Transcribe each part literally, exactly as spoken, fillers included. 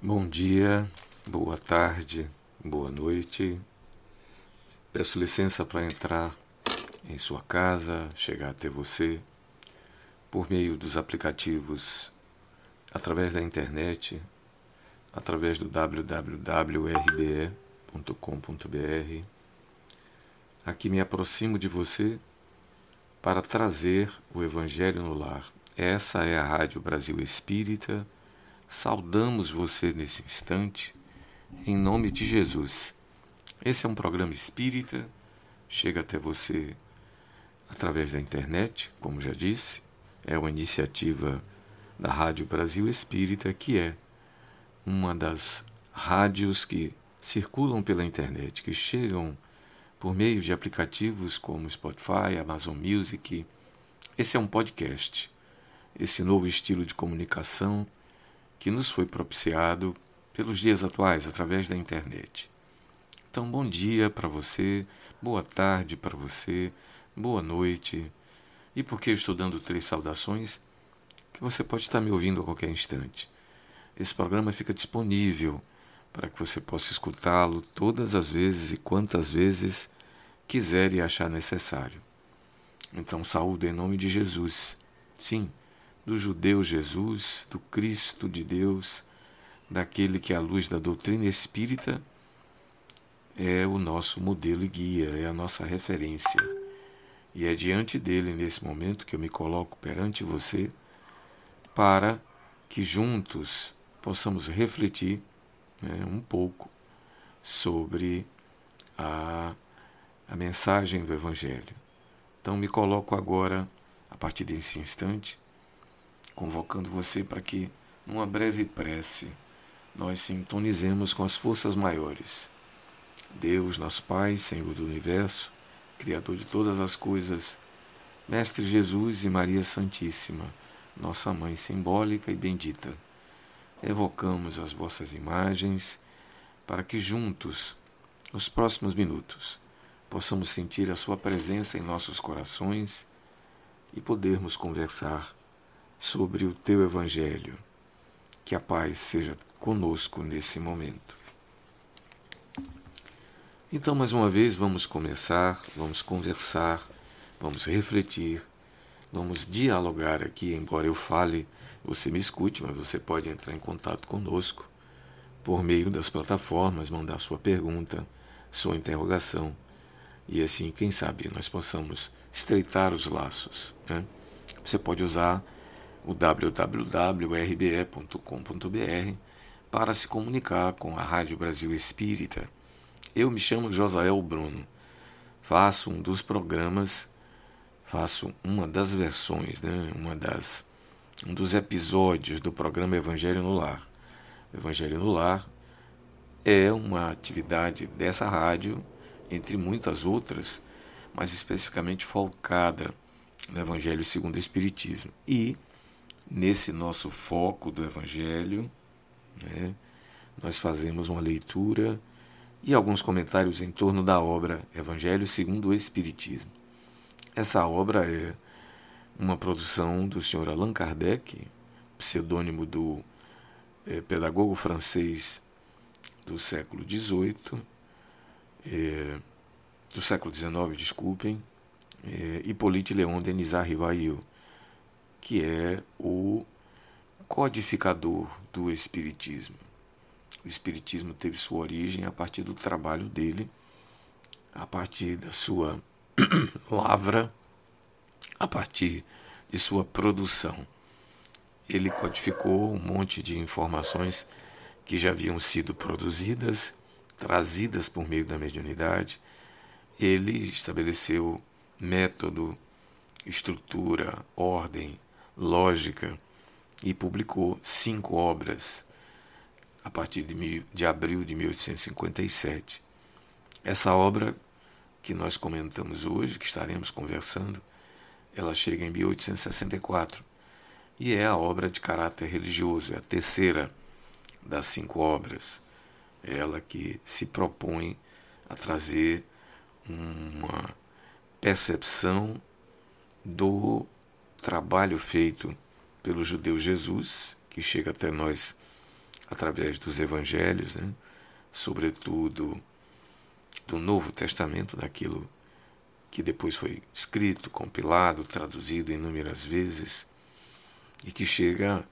Bom dia, boa tarde, boa noite. Peço licença para entrar em sua casa, chegar até você por meio dos aplicativos, através da internet, através do w w w ponto r b e ponto com ponto b r. Aqui me aproximo de você para trazer o Evangelho no Lar. Essa é a Rádio Brasil Espírita. Saudamos você nesse instante, em nome de Jesus. Esse é um programa espírita, chega até você através da internet, como já disse. É uma iniciativa da Rádio Brasil Espírita, que é uma das rádios que circulam pela internet, que chegam por meio de aplicativos como Spotify, Amazon Music. Esse é um podcast, esse novo estilo de comunicação que nos foi propiciado pelos dias atuais, através da internet. Então, bom dia para você, boa tarde para você, boa noite. E porque eu estou dando três saudações, que você pode estar me ouvindo a qualquer instante. Esse programa fica disponível para que você possa escutá-lo todas as vezes e quantas vezes quiser e achar necessário. Então, saúdo em nome de Jesus. Sim, do judeu Jesus, do Cristo de Deus, daquele que à luz da doutrina espírita é o nosso modelo e guia, é a nossa referência. E é diante dele, nesse momento, que eu me coloco perante você, para que juntos possamos refletir, né, um pouco sobre a, a mensagem do Evangelho. Então me coloco agora, a partir desse instante, convocando você para que, numa breve prece, nós sintonizemos com as forças maiores. Deus, nosso Pai, Senhor do Universo, Criador de todas as coisas, Mestre Jesus e Maria Santíssima, nossa Mãe simbólica e bendita, evocamos as vossas imagens para que juntos, nos próximos minutos, possamos sentir a sua presença em nossos corações e podermos conversar sobre o teu Evangelho. Que a paz seja conosco nesse momento. Então, mais uma vez, vamos começar, vamos conversar, vamos refletir, vamos dialogar aqui. Embora eu fale, você me escute, mas você pode entrar em contato conosco por meio das plataformas, mandar sua pergunta, sua interrogação, e assim, quem sabe, nós possamos estreitar os laços, né? Você pode usar o w w w ponto r b e ponto com ponto b r para se comunicar com a Rádio Brasil Espírita. Eu me chamo Josael Bruno, faço um dos programas, faço uma das versões, né, uma das, um dos episódios do programa Evangelho no Lar. Evangelho no Lar é uma atividade dessa rádio, entre muitas outras, mas especificamente focada no Evangelho segundo o Espiritismo. E nesse nosso foco do Evangelho, né, nós fazemos uma leitura e alguns comentários em torno da obra Evangelho segundo o Espiritismo. Essa obra é uma produção do senhor Allan Kardec, pseudônimo do é, pedagogo francês do século dezoito, é, do século dezenove, desculpem, é, Hippolyte Leon Denis Rivail, que é o codificador do Espiritismo. O Espiritismo teve sua origem a partir do trabalho dele, a partir da sua lavra, a partir de sua produção. Ele codificou um monte de informações que já haviam sido produzidas, trazidas por meio da mediunidade. Ele estabeleceu método, estrutura, ordem, lógica, e publicou cinco obras a partir de, mil, de abril de mil oitocentos e cinquenta e sete. Essa obra que nós comentamos hoje, que estaremos conversando, ela chega em mil oitocentos e sessenta e quatro e é a obra de caráter religioso, é a terceira das cinco obras. É ela que se propõe a trazer uma percepção do trabalho feito pelo judeu Jesus, que chega até nós através dos evangelhos, né? Sobretudo do Novo Testamento, daquilo que depois foi escrito, compilado, traduzido inúmeras vezes e que chega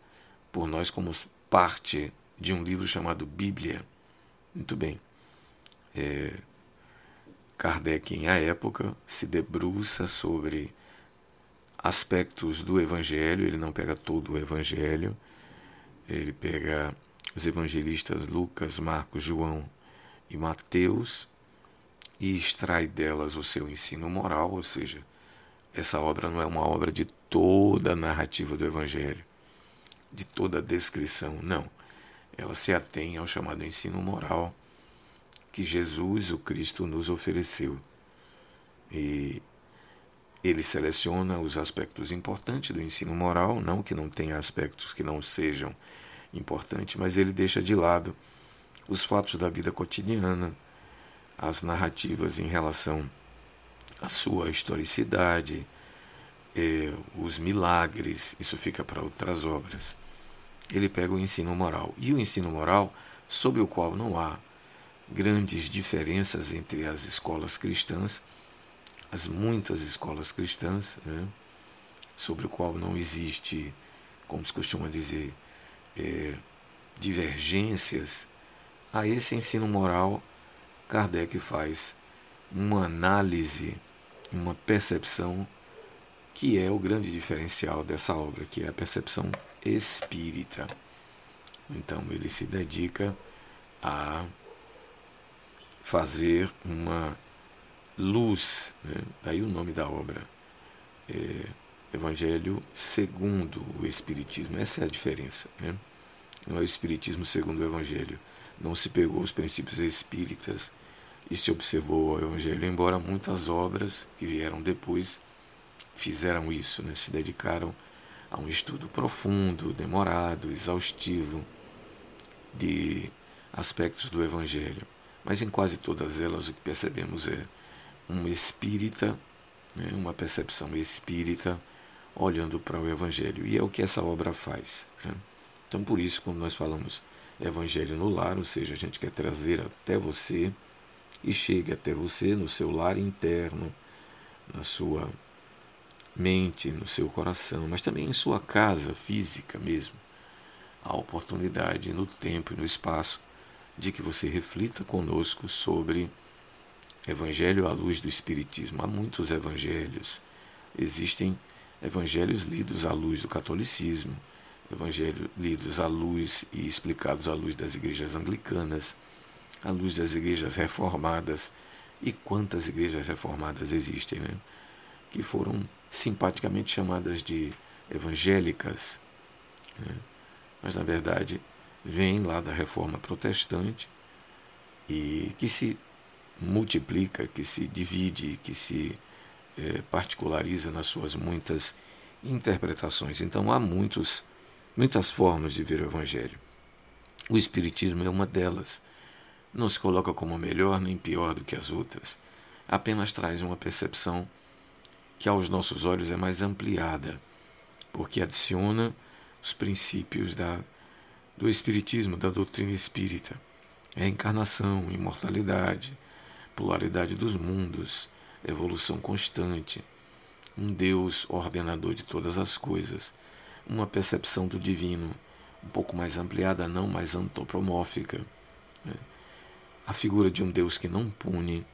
por nós como parte de um livro chamado Bíblia. Muito bem. É, Kardec, em A Época, se debruça sobre aspectos do Evangelho. Ele não pega todo o Evangelho, ele pega os evangelistas Lucas, Marcos, João e Mateus e extrai delas o seu ensino moral, ou seja, essa obra não é uma obra de toda a narrativa do Evangelho, de toda a descrição, não. Ela se atém ao chamado ensino moral que Jesus, o Cristo, nos ofereceu. E ele seleciona os aspectos importantes do ensino moral, não que não tenha aspectos que não sejam importantes, mas ele deixa de lado os fatos da vida cotidiana, as narrativas em relação à sua historicidade, eh, os milagres, isso fica para outras obras. Ele pega o ensino moral, e o ensino moral sobre o qual não há grandes diferenças entre as escolas cristãs, as muitas escolas cristãs, né, sobre o qual não existe, como se costuma dizer, é, divergências. A esse ensino moral, Kardec faz uma análise, uma percepção, que é o grande diferencial dessa obra, que é a percepção espírita. Então ele se dedica a fazer uma luz, né? Daí o nome da obra, é Evangelho segundo o Espiritismo. Essa é a diferença, né? Não é o Espiritismo segundo o Evangelho. Não se pegou os princípios espíritas e se observou o Evangelho, embora muitas obras que vieram depois fizeram isso, né? Se dedicaram a um estudo profundo, demorado, exaustivo de aspectos do Evangelho. Mas em quase todas elas o que percebemos é um espírita, né, uma percepção espírita olhando para o Evangelho. E é o que essa obra faz, né? Então, por isso, quando nós falamos Evangelho no Lar, ou seja, a gente quer trazer até você e chegue até você no seu lar interno, na sua mente, no seu coração, mas também em sua casa física mesmo, a oportunidade no tempo e no espaço de que você reflita conosco sobre Evangelho à luz do Espiritismo. Há muitos evangelhos, existem evangelhos lidos à luz do catolicismo, evangelhos lidos à luz e explicados à luz das igrejas anglicanas, à luz das igrejas reformadas, e quantas igrejas reformadas existem, né? Que foram simpaticamente chamadas de evangélicas, né? Mas na verdade vem lá da reforma protestante e que se multiplica, que se divide, que se eh, particulariza nas suas muitas interpretações. Então há muitos, muitas formas de ver o Evangelho. O Espiritismo é uma delas. Não se coloca como melhor nem pior do que as outras, apenas traz uma percepção que aos nossos olhos é mais ampliada, porque adiciona os princípios da, do Espiritismo, da doutrina espírita: reencarnação, imortalidade, polaridade dos mundos, evolução constante, um Deus ordenador de todas as coisas, uma percepção do divino um pouco mais ampliada, não mais antropomórfica, né? A figura de um Deus que não pune,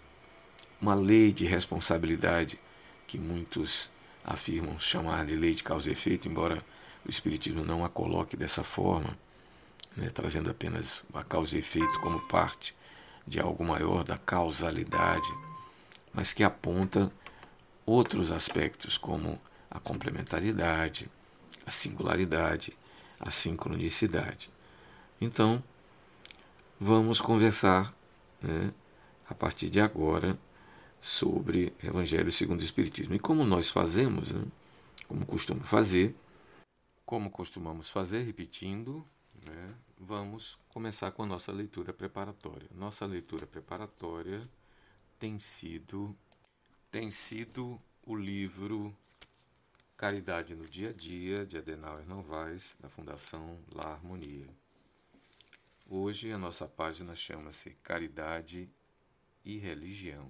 uma lei de responsabilidade que muitos afirmam chamar de lei de causa e efeito, embora o Espiritismo não a coloque dessa forma, né, trazendo apenas a causa e efeito como parte de algo maior, da causalidade, mas que aponta outros aspectos como a complementaridade, a singularidade, a sincronicidade. Então, vamos conversar, né, a partir de agora, sobre Evangelho segundo o Espiritismo. E como nós fazemos, né? como costumamos fazer, como costumamos fazer, repetindo, né? Vamos começar com a nossa leitura preparatória. Nossa leitura preparatória tem sido, tem sido o livro Caridade no Dia a Dia, de Adenauer Novaes, da Fundação Lar Harmonia. Hoje a nossa página chama-se Caridade e Religião.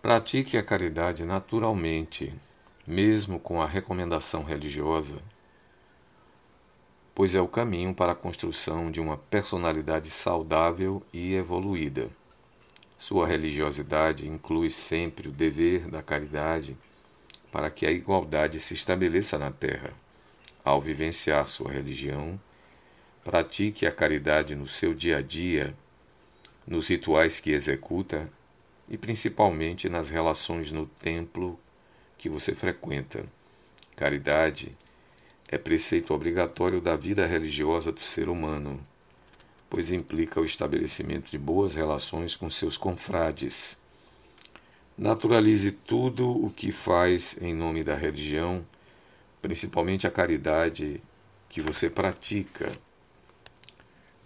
Pratique a caridade naturalmente, mesmo com a recomendação religiosa, pois é o caminho para a construção de uma personalidade saudável e evoluída. Sua religiosidade inclui sempre o dever da caridade para que a igualdade se estabeleça na Terra. Ao vivenciar sua religião, pratique a caridade no seu dia a dia, nos rituais que executa e principalmente nas relações no templo que você frequenta. Caridade é preceito obrigatório da vida religiosa do ser humano, pois implica o estabelecimento de boas relações com seus confrades. Naturalize tudo o que faz em nome da religião, principalmente a caridade que você pratica.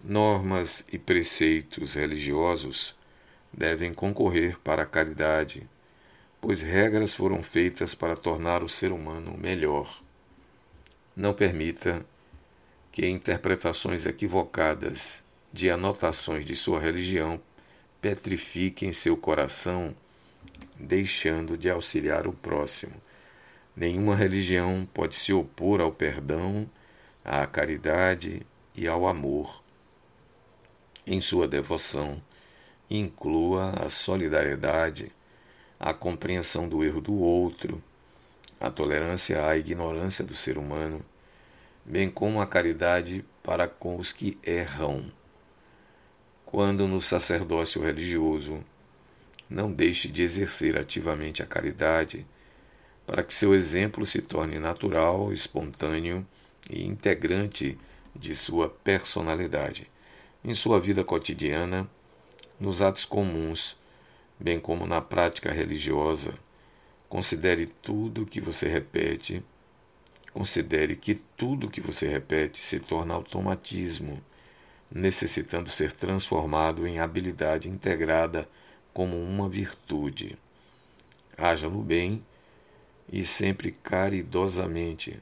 Normas e preceitos religiosos devem concorrer para a caridade, pois regras foram feitas para tornar o ser humano melhor. Não permita que interpretações equivocadas de anotações de sua religião petrifiquem seu coração, deixando de auxiliar o próximo. Nenhuma religião pode se opor ao perdão, à caridade e ao amor. Em sua devoção, inclua a solidariedade, a compreensão do erro do outro, a tolerância à ignorância do ser humano, bem como a caridade para com os que erram. Quando no sacerdócio religioso, não deixe de exercer ativamente a caridade, para que seu exemplo se torne natural, espontâneo e integrante de sua personalidade. Em sua vida cotidiana, nos atos comuns, bem como na prática religiosa, considere tudo que você repete, considere que tudo que você repete se torna automatismo, necessitando ser transformado em habilidade integrada como uma virtude. Haja no bem e sempre caridosamente,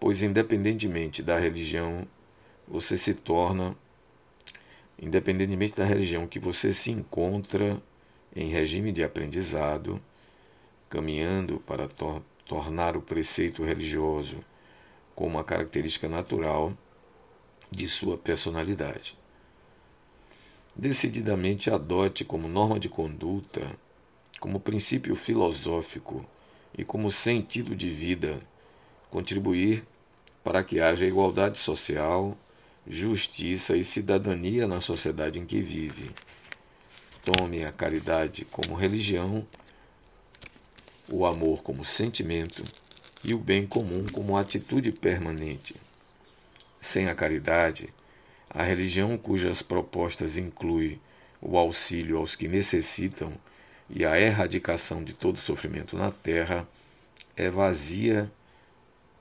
pois independentemente da religião, você se torna Independentemente da religião que você se encontra em regime de aprendizado, caminhando para tor- tornar o preceito religioso como uma característica natural de sua personalidade. Decididamente adote como norma de conduta, como princípio filosófico e como sentido de vida, contribuir para que haja igualdade social, justiça e cidadania na sociedade em que vive. Tome a caridade como religião, o amor como sentimento e o bem comum como atitude permanente. Sem a caridade, a religião cujas propostas incluem o auxílio aos que necessitam e a erradicação de todo sofrimento na terra, é vazia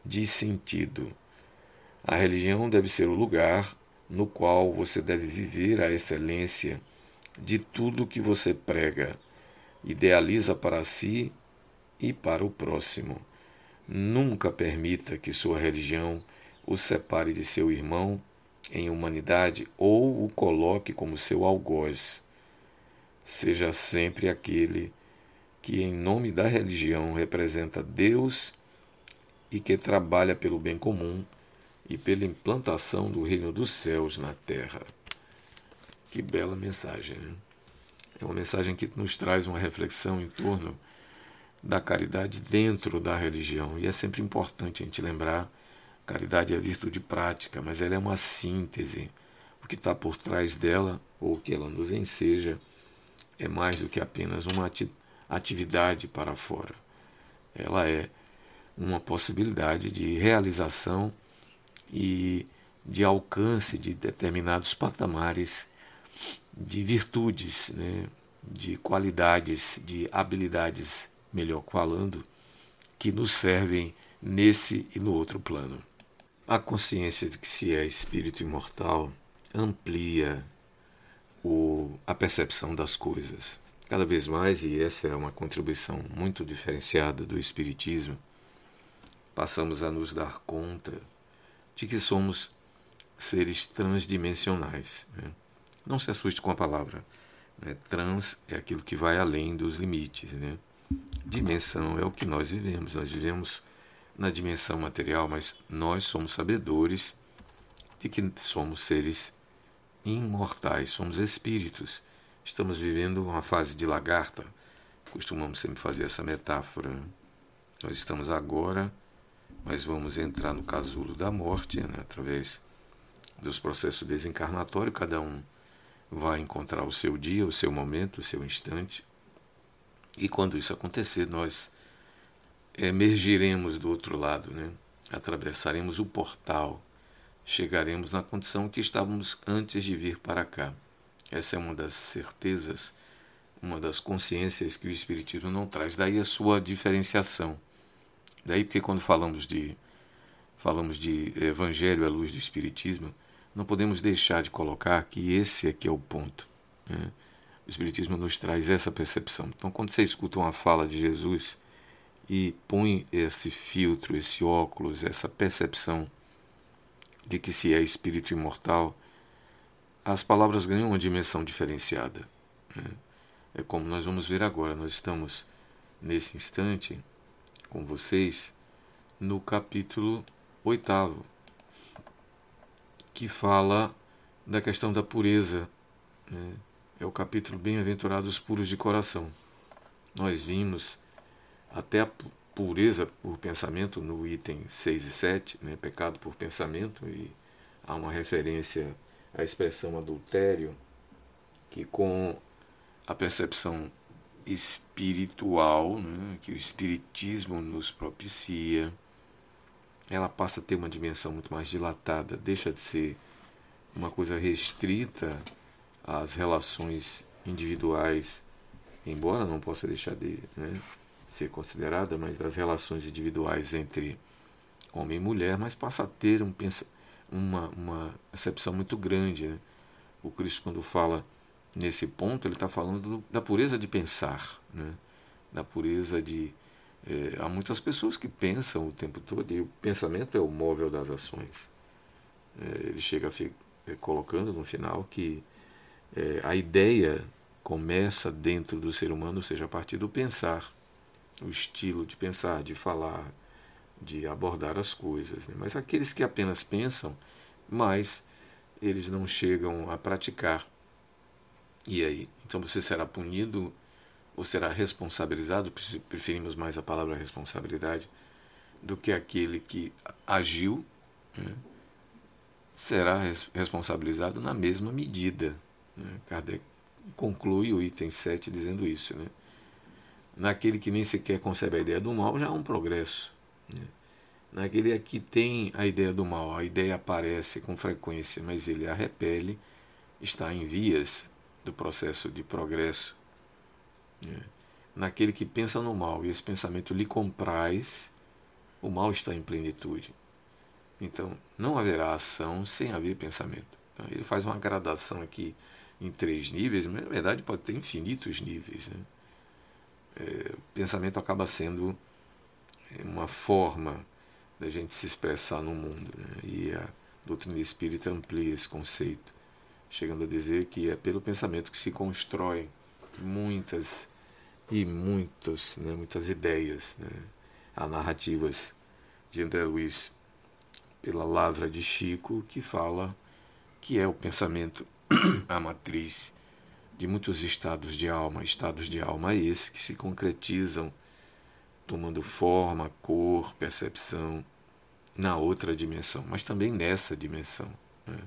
de sentido. A religião deve ser o lugar no qual você deve viver a excelência de tudo que você prega, idealiza para si e para o próximo. Nunca permita que sua religião o separe de seu irmão em humanidade ou o coloque como seu algoz. Seja sempre aquele que, em nome da religião, representa Deus e que trabalha pelo bem comum e pela implantação do reino dos céus na terra. Que bela mensagem, né? É uma mensagem que nos traz uma reflexão em torno da caridade dentro da religião. E é sempre importante a gente lembrar, caridade é virtude prática, mas ela é uma síntese. O que está por trás dela, ou o que ela nos enseja, é mais do que apenas uma atividade para fora. Ela é uma possibilidade de realização e de alcance de determinados patamares de virtudes, né, de qualidades, de habilidades, melhor falando, que nos servem nesse e no outro plano. A consciência de que se é espírito imortal amplia o, a percepção das coisas. Cada vez mais, e essa é uma contribuição muito diferenciada do espiritismo, passamos a nos dar conta de que somos seres transdimensionais. Né? Não se assuste com a palavra. Né? Trans é aquilo que vai além dos limites. Né? Dimensão é o que nós vivemos. Nós vivemos na dimensão material, mas nós somos sabedores de que somos seres imortais, somos espíritos. Estamos vivendo uma fase de lagarta. Costumamos sempre fazer essa metáfora. Nós estamos agora, mas vamos entrar no casulo da morte, né? Através dos processos desencarnatórios. Cada um vai encontrar o seu dia, o seu momento, o seu instante. E quando isso acontecer, nós emergiremos do outro lado, né? Atravessaremos o portal, chegaremos na condição que estávamos antes de vir para cá. Essa é uma das certezas, uma das consciências que o Espiritismo não traz. Daí a sua diferenciação. Daí porque quando falamos de, falamos de Evangelho à luz do Espiritismo, não podemos deixar de colocar que esse aqui é o ponto. Né? O Espiritismo nos traz essa percepção. Então, quando você escuta uma fala de Jesus e põe esse filtro, esse óculos, essa percepção de que se é espírito imortal, as palavras ganham uma dimensão diferenciada. Né? É como nós vamos ver agora. Nós estamos, nesse instante, com vocês, no capítulo oitavo, que fala da questão da pureza. Né? É o capítulo Bem-aventurados puros de coração. Nós vimos até a pureza por pensamento no item seis e sete, né? Pecado por pensamento, e há uma referência à expressão adultério, que com a percepção espiritual, né, que o Espiritismo nos propicia, ela passa a ter uma dimensão muito mais dilatada, deixa de ser uma coisa restrita às relações individuais, embora não possa deixar de, né, ser considerada, mas das relações individuais entre homem e mulher, mas passa a ter um pensamento, Uma, uma acepção muito grande. Né? O Cristo, quando fala nesse ponto, ele está falando do, da pureza de pensar, né? Da pureza de... É, há muitas pessoas que pensam o tempo todo, e o pensamento é o móvel das ações. É, ele chega fi, é, colocando no final que é, a ideia começa dentro do ser humano, ou seja, a partir do pensar, o estilo de pensar, de falar, de abordar as coisas, né? Mas aqueles que apenas pensam, mas eles não chegam a praticar. E aí? Então você será punido ou será responsabilizado, preferimos mais a palavra responsabilidade, do que aquele que agiu, né? Será responsabilizado na mesma medida. Né? Kardec conclui o item sete dizendo isso. Né? Naquele que nem sequer concebe a ideia do mal, já há um progresso. Naquele que tem a ideia do mal, a ideia aparece com frequência, mas ele a repele, está em vias do processo de progresso. Naquele que pensa no mal e esse pensamento lhe compraz, o mal está em plenitude. Então, não haverá ação sem haver pensamento. Então, ele faz uma gradação aqui em três níveis, mas na verdade pode ter infinitos níveis. Né? É, o pensamento acaba sendo uma forma da gente se expressar no mundo, né? E a doutrina espírita amplia esse conceito, chegando a dizer que é pelo pensamento que se constrói muitas e muitos, né, muitas ideias, né? Há narrativas de André Luiz pela Lavra de Chico que fala que é o pensamento a matriz de muitos estados de alma, estados de alma esse que se concretizam tomando forma, cor, percepção na outra dimensão, mas também nessa dimensão. Né?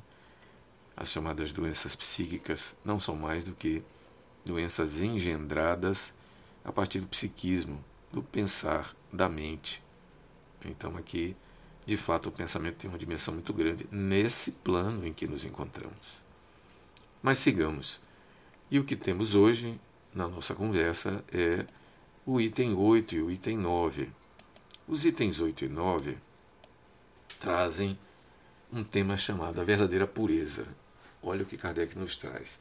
As chamadas doenças psíquicas não são mais do que doenças engendradas a partir do psiquismo, do pensar da mente. Então aqui, de fato, o pensamento tem uma dimensão muito grande nesse plano em que nos encontramos. Mas sigamos. E o que temos hoje na nossa conversa é o item oito e o item nove. Os itens oito e nove trazem um tema chamado a verdadeira pureza. Olha o que Kardec nos traz.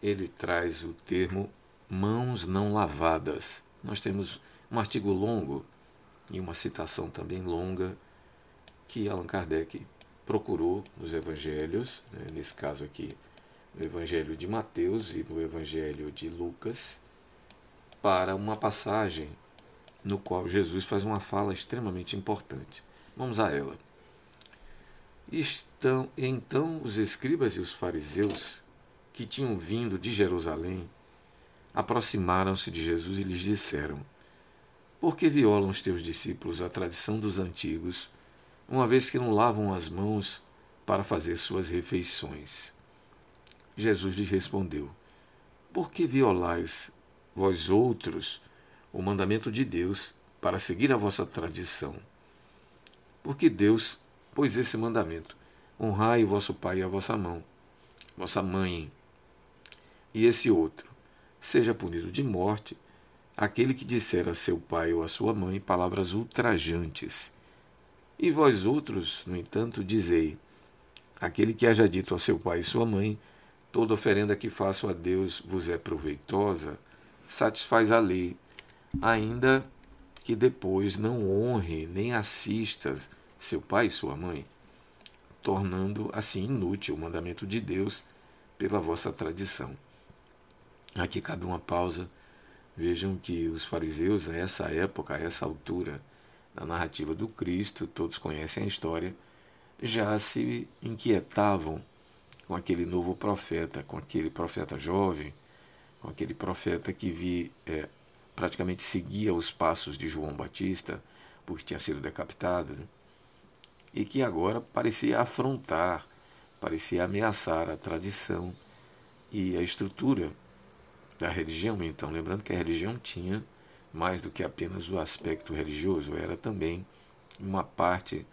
Ele traz o termo mãos não lavadas. Nós temos um artigo longo e uma citação também longa que Allan Kardec procurou nos evangelhos, né, nesse caso aqui, no evangelho de Mateus e no evangelho de Lucas, para uma passagem no qual Jesus faz uma fala extremamente importante. Vamos a ela. Estão, então os escribas e os fariseus, que tinham vindo de Jerusalém, aproximaram-se de Jesus e lhes disseram: Por que violam os teus discípulos a tradição dos antigos, uma vez que não lavam as mãos para fazer suas refeições? Jesus lhes respondeu: Por que violais vós outros o mandamento de Deus para seguir a vossa tradição? Porque Deus pôs esse mandamento: honrai o vosso pai e a vossa mãe, vossa mãe. E esse outro: seja punido de morte aquele que disser a seu pai ou a sua mãe palavras ultrajantes. E vós outros, no entanto, dizei: aquele que haja dito ao seu pai e sua mãe, toda oferenda que faço a Deus vos é proveitosa, satisfaz a lei, ainda que depois não honre nem assista seu pai e sua mãe, tornando assim inútil o mandamento de Deus pela vossa tradição. Aqui cabe uma pausa. Vejam que os fariseus, a essa época, a essa altura da narrativa do Cristo, todos conhecem a história, já se inquietavam com aquele novo profeta, com aquele profeta jovem, com aquele profeta que vi, é, praticamente seguia os passos de João Batista, porque tinha sido decapitado, né? E que agora parecia afrontar, parecia ameaçar a tradição e a estrutura da religião. Então, lembrando que a religião tinha mais do que apenas o aspecto religioso, era também uma parte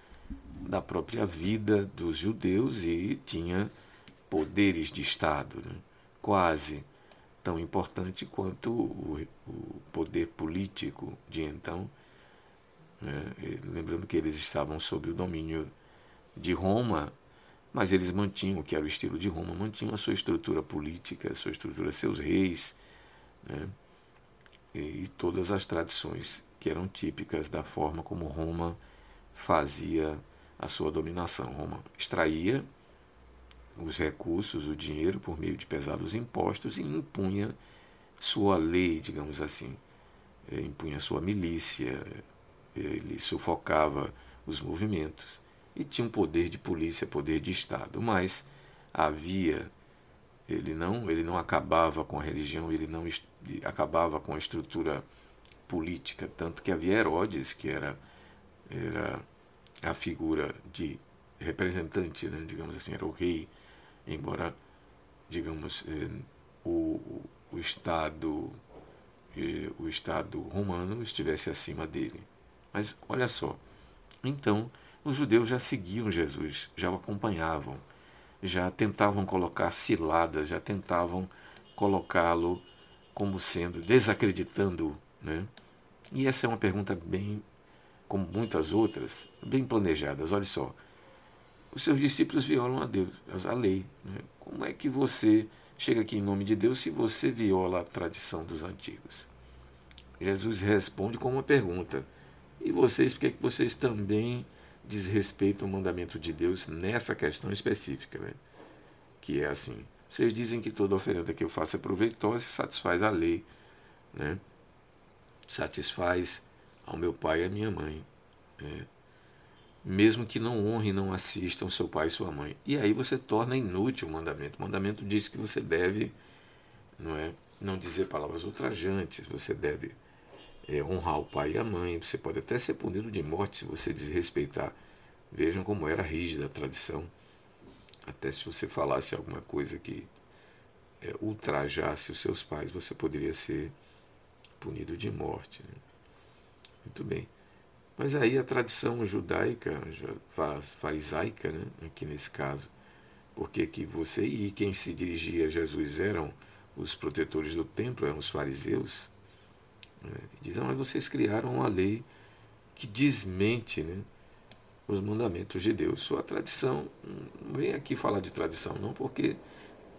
da própria vida dos judeus e tinha poderes de Estado, né? Quase tão importante quanto o, o poder político de então, né? Lembrando que eles estavam sob o domínio de Roma, mas eles mantinham, que era o estilo de Roma, mantinham a sua estrutura política, a sua estrutura, seus reis, né? E todas as tradições que eram típicas da forma como Roma fazia a sua dominação. Roma extraía os recursos, o dinheiro, por meio de pesados impostos e impunha sua lei, digamos assim, impunha sua milícia, ele sufocava os movimentos e tinha um poder de polícia, poder de Estado, mas havia... Ele não, ele não acabava com a religião, ele não est- acabava com a estrutura política, tanto que havia Herodes, que era, era a figura de representante, né, digamos assim, era o rei, embora, digamos, eh, o, o, estado, eh, o Estado romano estivesse acima dele. Mas olha só, então os judeus já seguiam Jesus, já o acompanhavam, já tentavam colocar ciladas, já tentavam colocá-lo como sendo, desacreditando-o, né? E essa é uma pergunta bem, como muitas outras, bem planejadas. Olha só, os seus discípulos violam a Deus, a lei, né? Como é que você chega aqui em nome de Deus se você viola a tradição dos antigos? Jesus responde com uma pergunta: e vocês, por que é que vocês também desrespeitam o mandamento de Deus nessa questão específica, né? Que é assim: vocês dizem que toda oferenda que eu faço é proveitosa e satisfaz a lei, né? Satisfaz ao meu pai e à minha mãe, né? Mesmo que não honrem e não assistam seu pai e sua mãe. E aí você torna inútil o mandamento. O mandamento diz que você deve, não é, não dizer palavras ultrajantes, você deve É, honrar o pai e a mãe, você pode até ser punido de morte se você desrespeitar. Vejam como era rígida a tradição. Até se você falasse alguma coisa que é, ultrajasse os seus pais, você poderia ser punido de morte, né? Muito bem. Mas aí a tradição judaica, farisaica, né, aqui nesse caso, porque que você e quem se dirigia a Jesus eram os protetores do templo, eram os fariseus. Dizem: mas vocês criaram uma lei que desmente, né, os mandamentos de Deus. Sua tradição, não vem aqui falar de tradição não, porque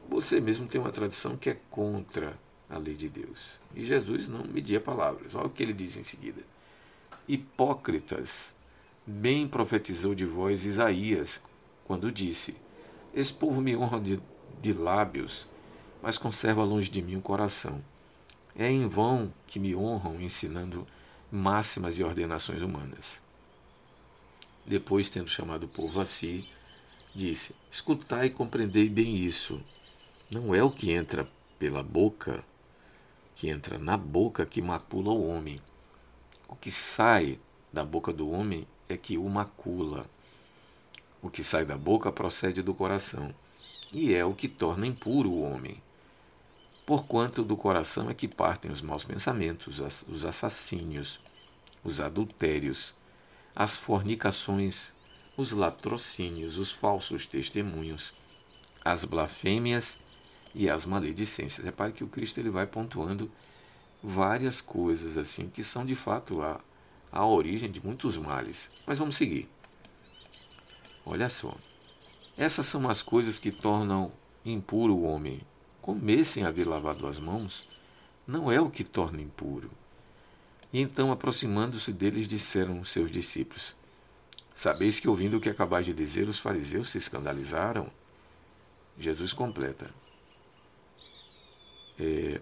você mesmo tem uma tradição que é contra a lei de Deus. E Jesus não media palavras. Olha o que ele diz em seguida: Hipócritas, bem profetizou de vós Isaías quando disse: esse povo me honra de, de lábios, mas conserva longe de mim o coração. É em vão que me honram ensinando máximas e ordenações humanas. Depois, tendo chamado o povo a si, disse: escutai e compreendei bem isso. Não é o que entra pela boca, que entra na boca, que macula o homem. O que sai da boca do homem é que o macula. O que sai da boca procede do coração, e é o que torna impuro o homem. Porquanto do coração é que partem os maus pensamentos, os assassínios, os adultérios, as fornicações, os latrocínios, os falsos testemunhos, as blasfêmias e as maledicências. Repare que o Cristo ele vai pontuando várias coisas assim que são de fato a, a origem de muitos males. Mas vamos seguir. Olha só. Essas são as coisas que tornam impuro o homem. Comecem a haver lavado as mãos, não é o que torna impuro. E então, aproximando-se deles, disseram seus discípulos: sabeis que, ouvindo o que acabais de dizer, os fariseus se escandalizaram? Jesus completa. É,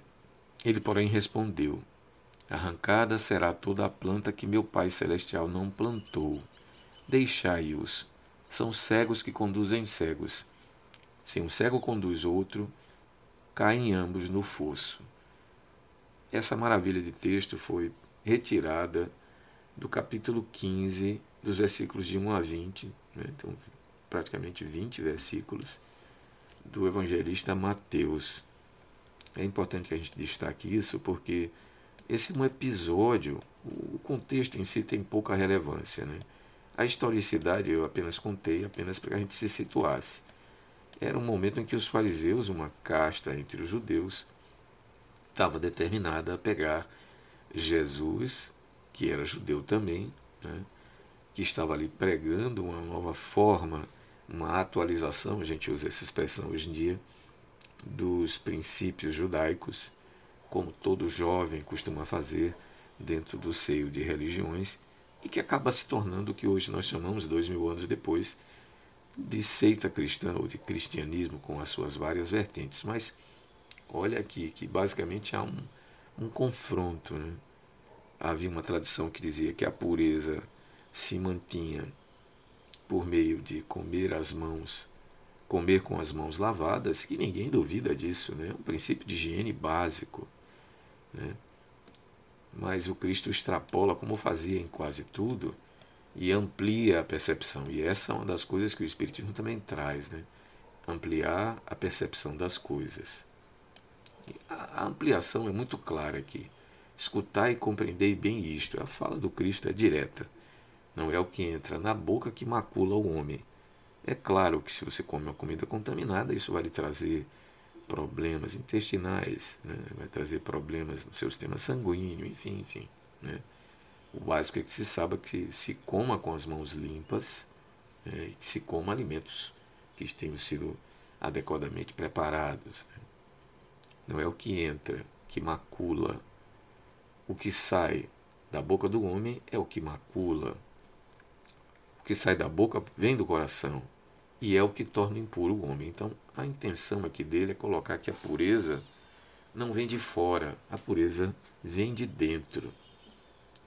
ele, porém, respondeu: arrancada será toda a planta que meu Pai Celestial não plantou. Deixai-os. São cegos que conduzem cegos. Se um cego conduz outro, caem ambos no fosso. Essa maravilha de texto foi retirada do capítulo quinze, dos versículos de um a vinte, né? Então praticamente vinte versículos, do evangelista Mateus. É importante que a gente destaque isso, porque esse é um episódio, o contexto em si tem pouca relevância, né? A historicidade eu apenas contei, apenas para que a gente se situasse. Era um momento em que os fariseus, uma casta entre os judeus, estava determinada a pegar Jesus, que era judeu também, né, que estava ali pregando uma nova forma, uma atualização, a gente usa essa expressão hoje em dia, dos princípios judaicos, como todo jovem costuma fazer dentro do seio de religiões, e que acaba se tornando o que hoje nós chamamos, dois mil anos depois, de seita cristã ou de cristianismo com as suas várias vertentes. Mas olha aqui que basicamente há um, um confronto, né? Havia uma tradição que dizia que a pureza se mantinha por meio de comer as mãos, comer com as mãos lavadas, que ninguém duvida disso, né? Um princípio de higiene básico, né? Mas o Cristo extrapola, como fazia em quase tudo, e amplia a percepção. E essa é uma das coisas que o Espiritismo também traz, né? Ampliar a percepção das coisas. A ampliação é muito clara aqui. Escutar e compreender bem isto. A fala do Cristo é direta. Não é o que entra na boca que macula o homem. É claro que se você come uma comida contaminada, isso vai lhe trazer problemas intestinais, né? Vai trazer problemas no seu sistema sanguíneo, enfim, enfim, né? O básico é que se saiba que se coma com as mãos limpas, né, e que se coma alimentos que tenham sido adequadamente preparados, né? Não é o que entra que macula. O que sai da boca do homem é o que macula. O que sai da boca vem do coração e é o que torna impuro o homem. Então, a intenção aqui dele é colocar que a pureza não vem de fora, a pureza vem de dentro.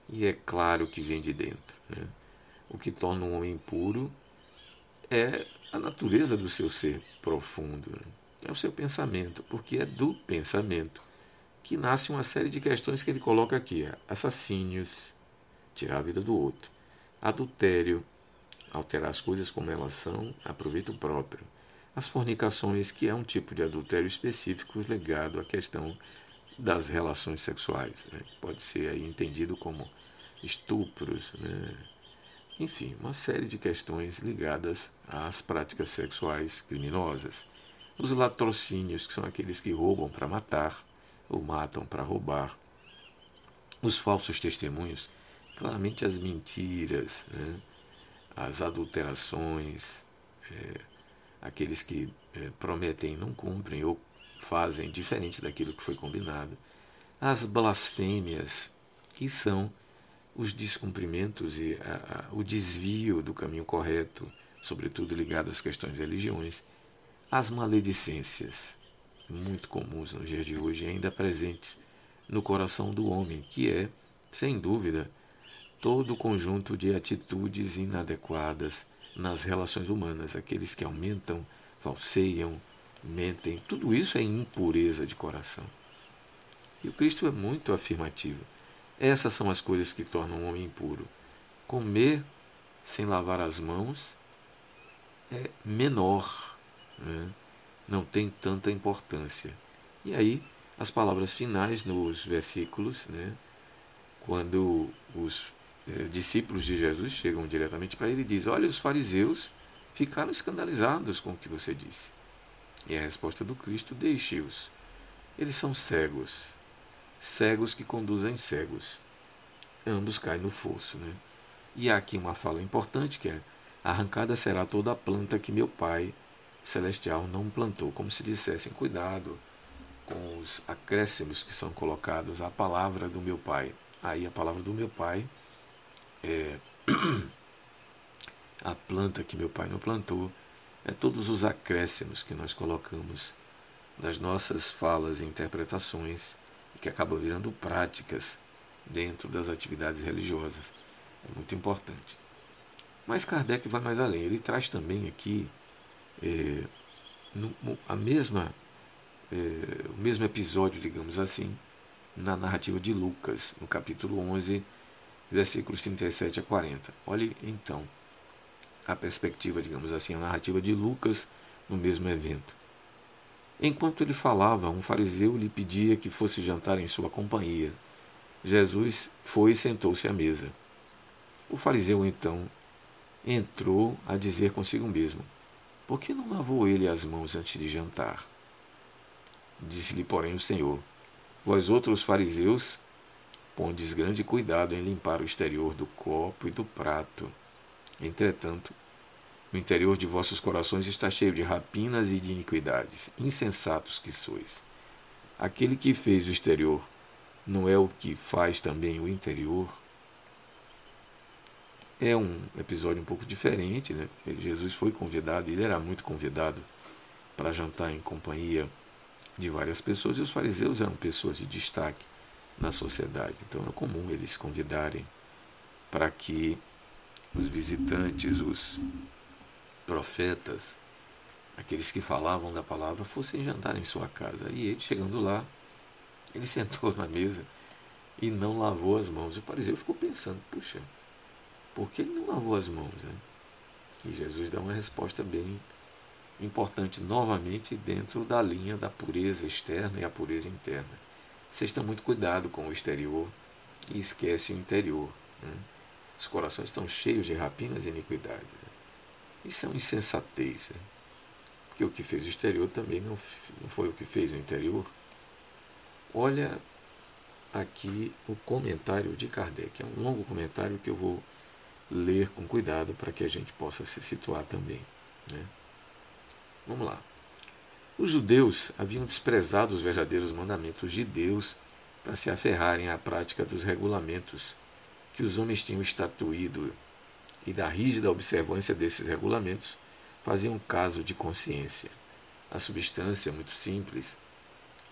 E é claro que vem de dentro, né? O que torna um homem impuro é a natureza do seu ser profundo, né? É o seu pensamento, porque é do pensamento que nasce uma série de questões que ele coloca aqui: assassínios, tirar a vida do outro; adultério, alterar as coisas como elas são, a proveito próprio; as fornicações, que é um tipo de adultério específico ligado à questão das relações sexuais, né? Pode ser aí entendido como estupros, né? Enfim, uma série de questões ligadas às práticas sexuais criminosas; os latrocínios, que são aqueles que roubam para matar ou matam para roubar; os falsos testemunhos, claramente as mentiras, né? As adulterações, é, aqueles que é, prometem e não cumprem ou fazem diferente daquilo que foi combinado; as blasfêmias, que são os descumprimentos e a, a, o desvio do caminho correto, sobretudo ligado às questões de religiões, as maledicências, muito comuns nos dias de hoje, ainda presentes no coração do homem, que é, sem dúvida, todo o conjunto de atitudes inadequadas nas relações humanas, aqueles que aumentam, falseiam, mentem, tudo isso é impureza de coração. E o Cristo é muito afirmativo. Essas são as coisas que tornam o homem impuro. Comer sem lavar as mãos é menor, né? Não tem tanta importância. E aí, as palavras finais nos versículos, né? Quando os eh, discípulos de Jesus chegam diretamente para ele e dizem: olha, os fariseus ficaram escandalizados com o que você disse. E a resposta do Cristo: deixe-os. Eles são cegos, cegos que conduzem cegos. Ambos caem no fosso, né? E há aqui uma fala importante que é: arrancada será toda a planta que meu Pai Celestial não plantou. Como se dissessem: cuidado com os acréscimos que são colocados à palavra do meu Pai. Aí a palavra do meu Pai é a planta que meu Pai não plantou, é todos os acréscimos que nós colocamos das nossas falas e interpretações e que acabam virando práticas dentro das atividades religiosas. É muito importante. Mas Kardec vai mais além. Ele traz também aqui é, no, a mesma, é, o mesmo episódio, digamos assim, na narrativa de Lucas, no capítulo onze, versículos trinta e sete a quarenta. Olhe então a perspectiva, digamos assim, a narrativa de Lucas no mesmo evento. Enquanto ele falava, um fariseu lhe pedia que fosse jantar em sua companhia. Jesus foi e sentou-se à mesa. O fariseu, então, entrou a dizer consigo mesmo: por que não lavou ele as mãos antes de jantar? Disse-lhe, porém, o Senhor: vós outros fariseus pondes grande cuidado em limpar o exterior do copo e do prato. Entretanto, o interior de vossos corações está cheio de rapinas e de iniquidades. Insensatos que sois! Aquele que fez o exterior não é o que faz também o interior? É um episódio um pouco diferente, né? Porque Jesus foi convidado, ele era muito convidado para jantar em companhia de várias pessoas, e os fariseus eram pessoas de destaque na sociedade. Então é comum eles convidarem para que os visitantes, os profetas, aqueles que falavam da palavra, fossem jantar em sua casa. E ele, chegando lá, ele sentou na mesa e não lavou as mãos. O fariseu ficou pensando: puxa, por que ele não lavou as mãos, né? E Jesus dá uma resposta bem importante, novamente dentro da linha da pureza externa e a pureza interna. Vocês estão muito cuidado com o exterior e esquecem o interior, né? Os corações estão cheios de rapinas e iniquidades, né? Isso é uma insensatez, né? Porque o que fez o exterior também não, não foi o que fez o interior. Olha aqui o comentário de Kardec. É um longo comentário que eu vou ler com cuidado para que a gente possa se situar também, né? Vamos lá. Os judeus haviam desprezado os verdadeiros mandamentos de Deus para se aferrarem à prática dos regulamentos que os homens tinham estatuído, e da rígida observância desses regulamentos faziam caso de consciência. A substância, muito simples,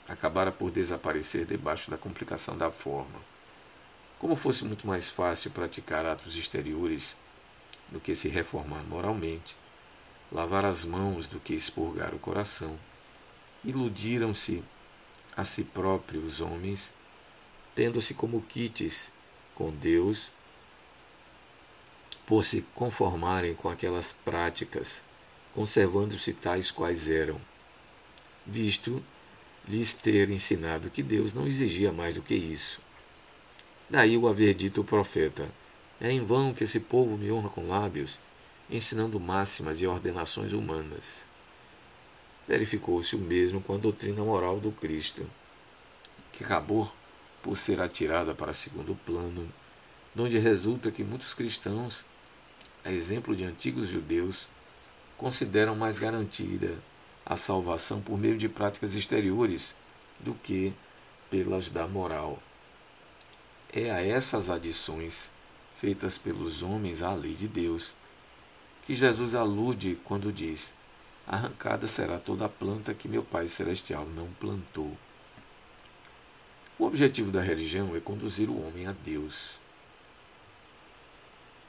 acabara por desaparecer debaixo da complicação da forma. Como fosse muito mais fácil praticar atos exteriores do que se reformar moralmente, lavar as mãos do que expurgar o coração, iludiram-se a si próprios os homens, tendo-se como quites com Deus, por se conformarem com aquelas práticas, conservando-se tais quais eram, visto lhes ter ensinado que Deus não exigia mais do que isso. Daí o haver dito o profeta: é em vão que esse povo me honra com lábios, ensinando máximas e ordenações humanas. Verificou-se o mesmo com a doutrina moral do Cristo, que acabou por ser atirada para segundo plano, donde resulta que muitos cristãos, a exemplo de antigos judeus, consideram mais garantida a salvação por meio de práticas exteriores do que pelas da moral. É a essas adições feitas pelos homens à lei de Deus que Jesus alude quando diz: arrancada será toda a planta que meu Pai Celestial não plantou. O objetivo da religião é conduzir o homem a Deus.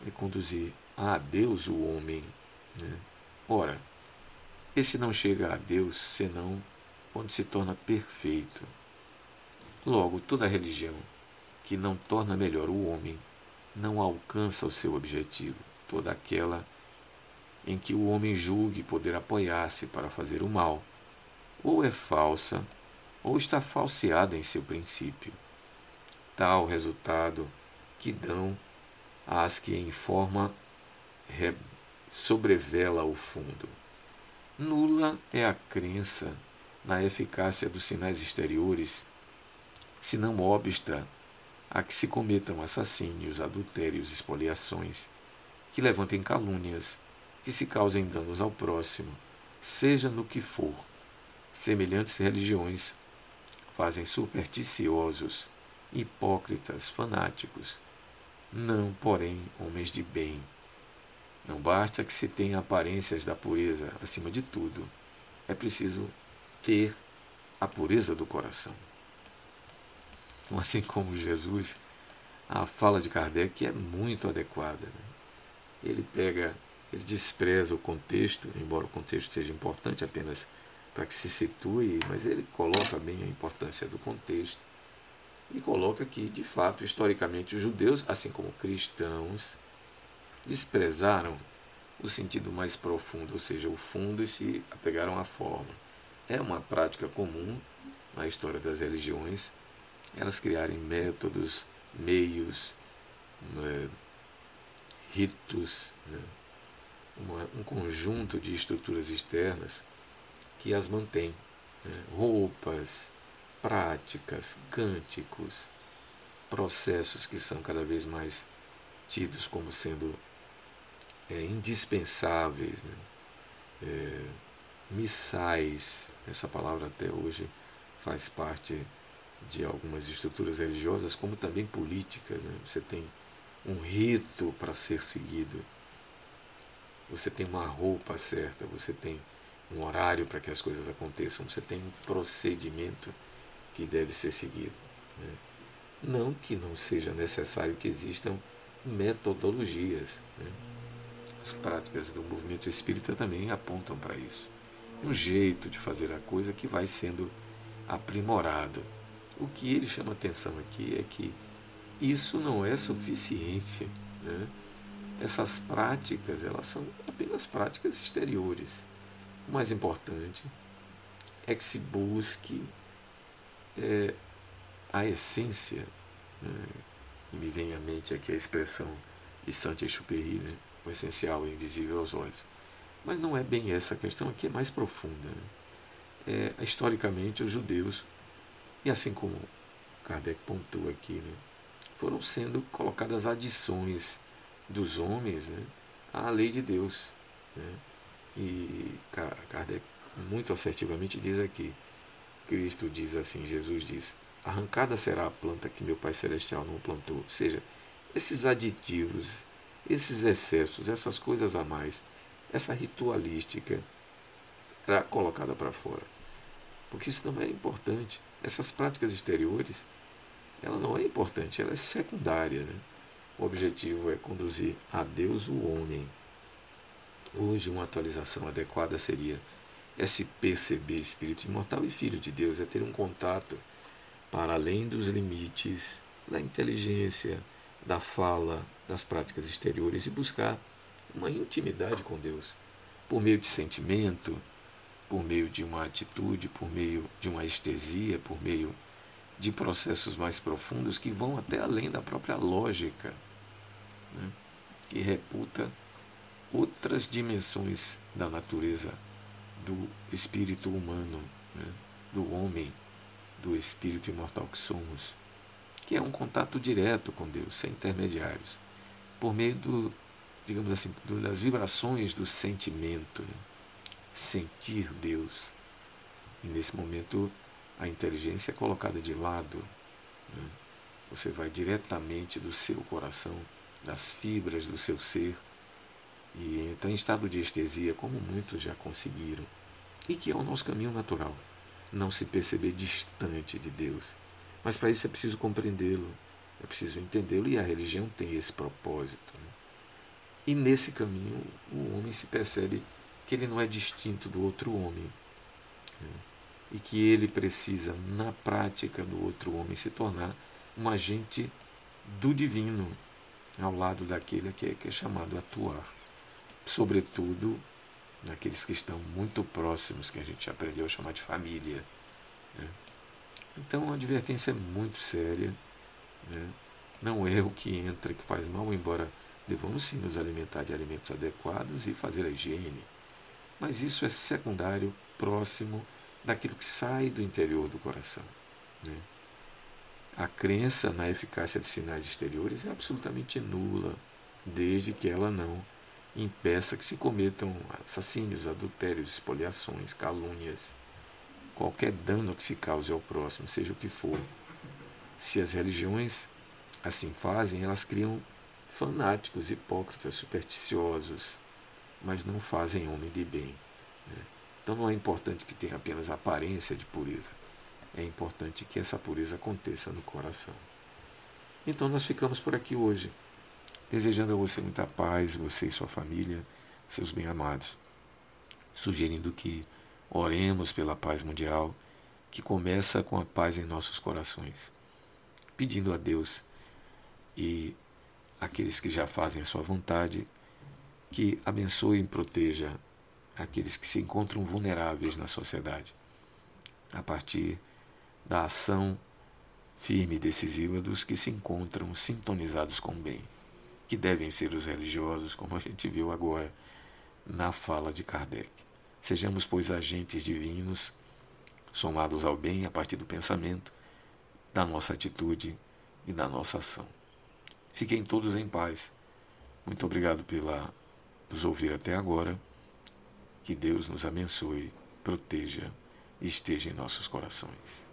É conduzir a Deus o homem, né? Ora, esse não chega a Deus senão quando se torna perfeito. Logo, toda religião que não torna melhor o homem não alcança o seu objetivo, toda aquela em que o homem julgue poder apoiar-se para fazer o mal, ou é falsa, ou está falseada em seu princípio. Tal resultado que dão às que em forma sobrevela o fundo. Nula é a crença na eficácia dos sinais exteriores, se não obsta a que se cometam assassínios, adultérios, expoliações, que levantem calúnias, que se causem danos ao próximo, seja no que for. Semelhantes religiões fazem supersticiosos, hipócritas, fanáticos, não, porém, homens de bem. Não basta que se tenha aparências da pureza, acima de tudo, é preciso ter a pureza do coração. Assim como Jesus, a fala de Kardec é muito adequada. Ele pega, ele despreza o contexto, embora o contexto seja importante apenas para que se situe, mas ele coloca bem a importância do contexto e coloca que, de fato, historicamente, os judeus, assim como cristãos, desprezaram o sentido mais profundo, ou seja, o fundo, e se apegaram à forma. É uma prática comum na história das religiões elas criarem métodos, meios, né, ritos, né, uma, um conjunto de estruturas externas que as mantém, né, roupas, práticas, cânticos, processos que são cada vez mais tidos como sendo é, indispensáveis, né? é, missais, essa palavra até hoje faz parte de algumas estruturas religiosas, como também políticas, né? Você tem um rito para ser seguido, você tem uma roupa certa, você tem um horário para que as coisas aconteçam, você tem um procedimento que deve ser seguido, né? Não que não seja necessário que existam metodologias, né? As práticas do movimento espírita também apontam para isso, um jeito de fazer a coisa que vai sendo aprimorado. O que ele chama atenção aqui é que isso não é suficiente, né? Essas práticas, elas são apenas práticas exteriores. O mais importante é que se busque é, a essência, né? E me vem à mente aqui a expressão de Saint-Exupéry, né? O essencial é invisível aos olhos. Mas não é bem essa a questão, aqui é mais profunda, né? É, historicamente, os judeus, e assim como Kardec pontua aqui, né, foram sendo colocadas adições dos homens, né, à lei de Deus, né? E Kardec muito assertivamente diz aqui, Cristo diz assim, Jesus diz: arrancada será a planta que meu Pai Celestial não plantou. Ou seja, esses aditivos, esses excessos, essas coisas a mais, essa ritualística era colocada para fora. Porque isso também é importante. Essas práticas exteriores, ela não é importante, ela é secundária, né? O objetivo é conduzir a Deus o homem. Hoje, uma atualização adequada seria é se perceber espírito imortal e filho de Deus, é ter um contato para além dos limites da inteligência, da fala, das práticas exteriores, e buscar uma intimidade com Deus, por meio de sentimento, por meio de uma atitude, por meio de uma estesia, por meio de processos mais profundos que vão até além da própria lógica, né? Que reputa outras dimensões da natureza do espírito humano, né? Do homem, do espírito imortal que somos, que é um contato direto com Deus, sem intermediários, por meio do, digamos assim, do, das vibrações do sentimento, né? Sentir Deus. E nesse momento a inteligência é colocada de lado, né? Você vai diretamente do seu coração, das fibras do seu ser, e entra em estado de estesia, como muitos já conseguiram, e que é o nosso caminho natural, não se perceber distante de Deus. Mas para isso é preciso compreendê-lo, é preciso entendê-lo, e a religião tem esse propósito, né? E nesse caminho o homem se percebe que ele não é distinto do outro homem, né? E que ele precisa, na prática do outro homem, se tornar um agente do divino, ao lado daquele que é, que é chamado a atuar, sobretudo naqueles que estão muito próximos, que a gente aprendeu a chamar de família, né? Então a advertência é muito séria, né? Não é o que entra que faz mal, embora devamos sim nos alimentar de alimentos adequados e fazer a higiene, mas isso é secundário, próximo daquilo que sai do interior do coração, né? A crença na eficácia de sinais exteriores é absolutamente nula, desde que ela não impeça que se cometam assassínios, adultérios, espoliações, calúnias, qualquer dano que se cause ao próximo, seja o que for. Se as religiões assim fazem, elas criam fanáticos, hipócritas, supersticiosos, mas não fazem homem de bem, né? Então não é importante que tenha apenas aparência de pureza, é importante que essa pureza aconteça no coração. Então nós ficamos por aqui hoje, desejando a você muita paz, você e sua família, seus bem-amados, sugerindo que oremos pela paz mundial, que começa com a paz em nossos corações, pedindo a Deus e aqueles que já fazem a sua vontade, que abençoe e proteja aqueles que se encontram vulneráveis na sociedade, a partir da ação firme e decisiva dos que se encontram sintonizados com o bem, que devem ser os religiosos, como a gente viu agora na fala de Kardec. Sejamos, pois, agentes divinos, somados ao bem a partir do pensamento, da nossa atitude e da nossa ação. Fiquem todos em paz. Muito obrigado por nos ouvir até agora. Que Deus nos abençoe, proteja e esteja em nossos corações.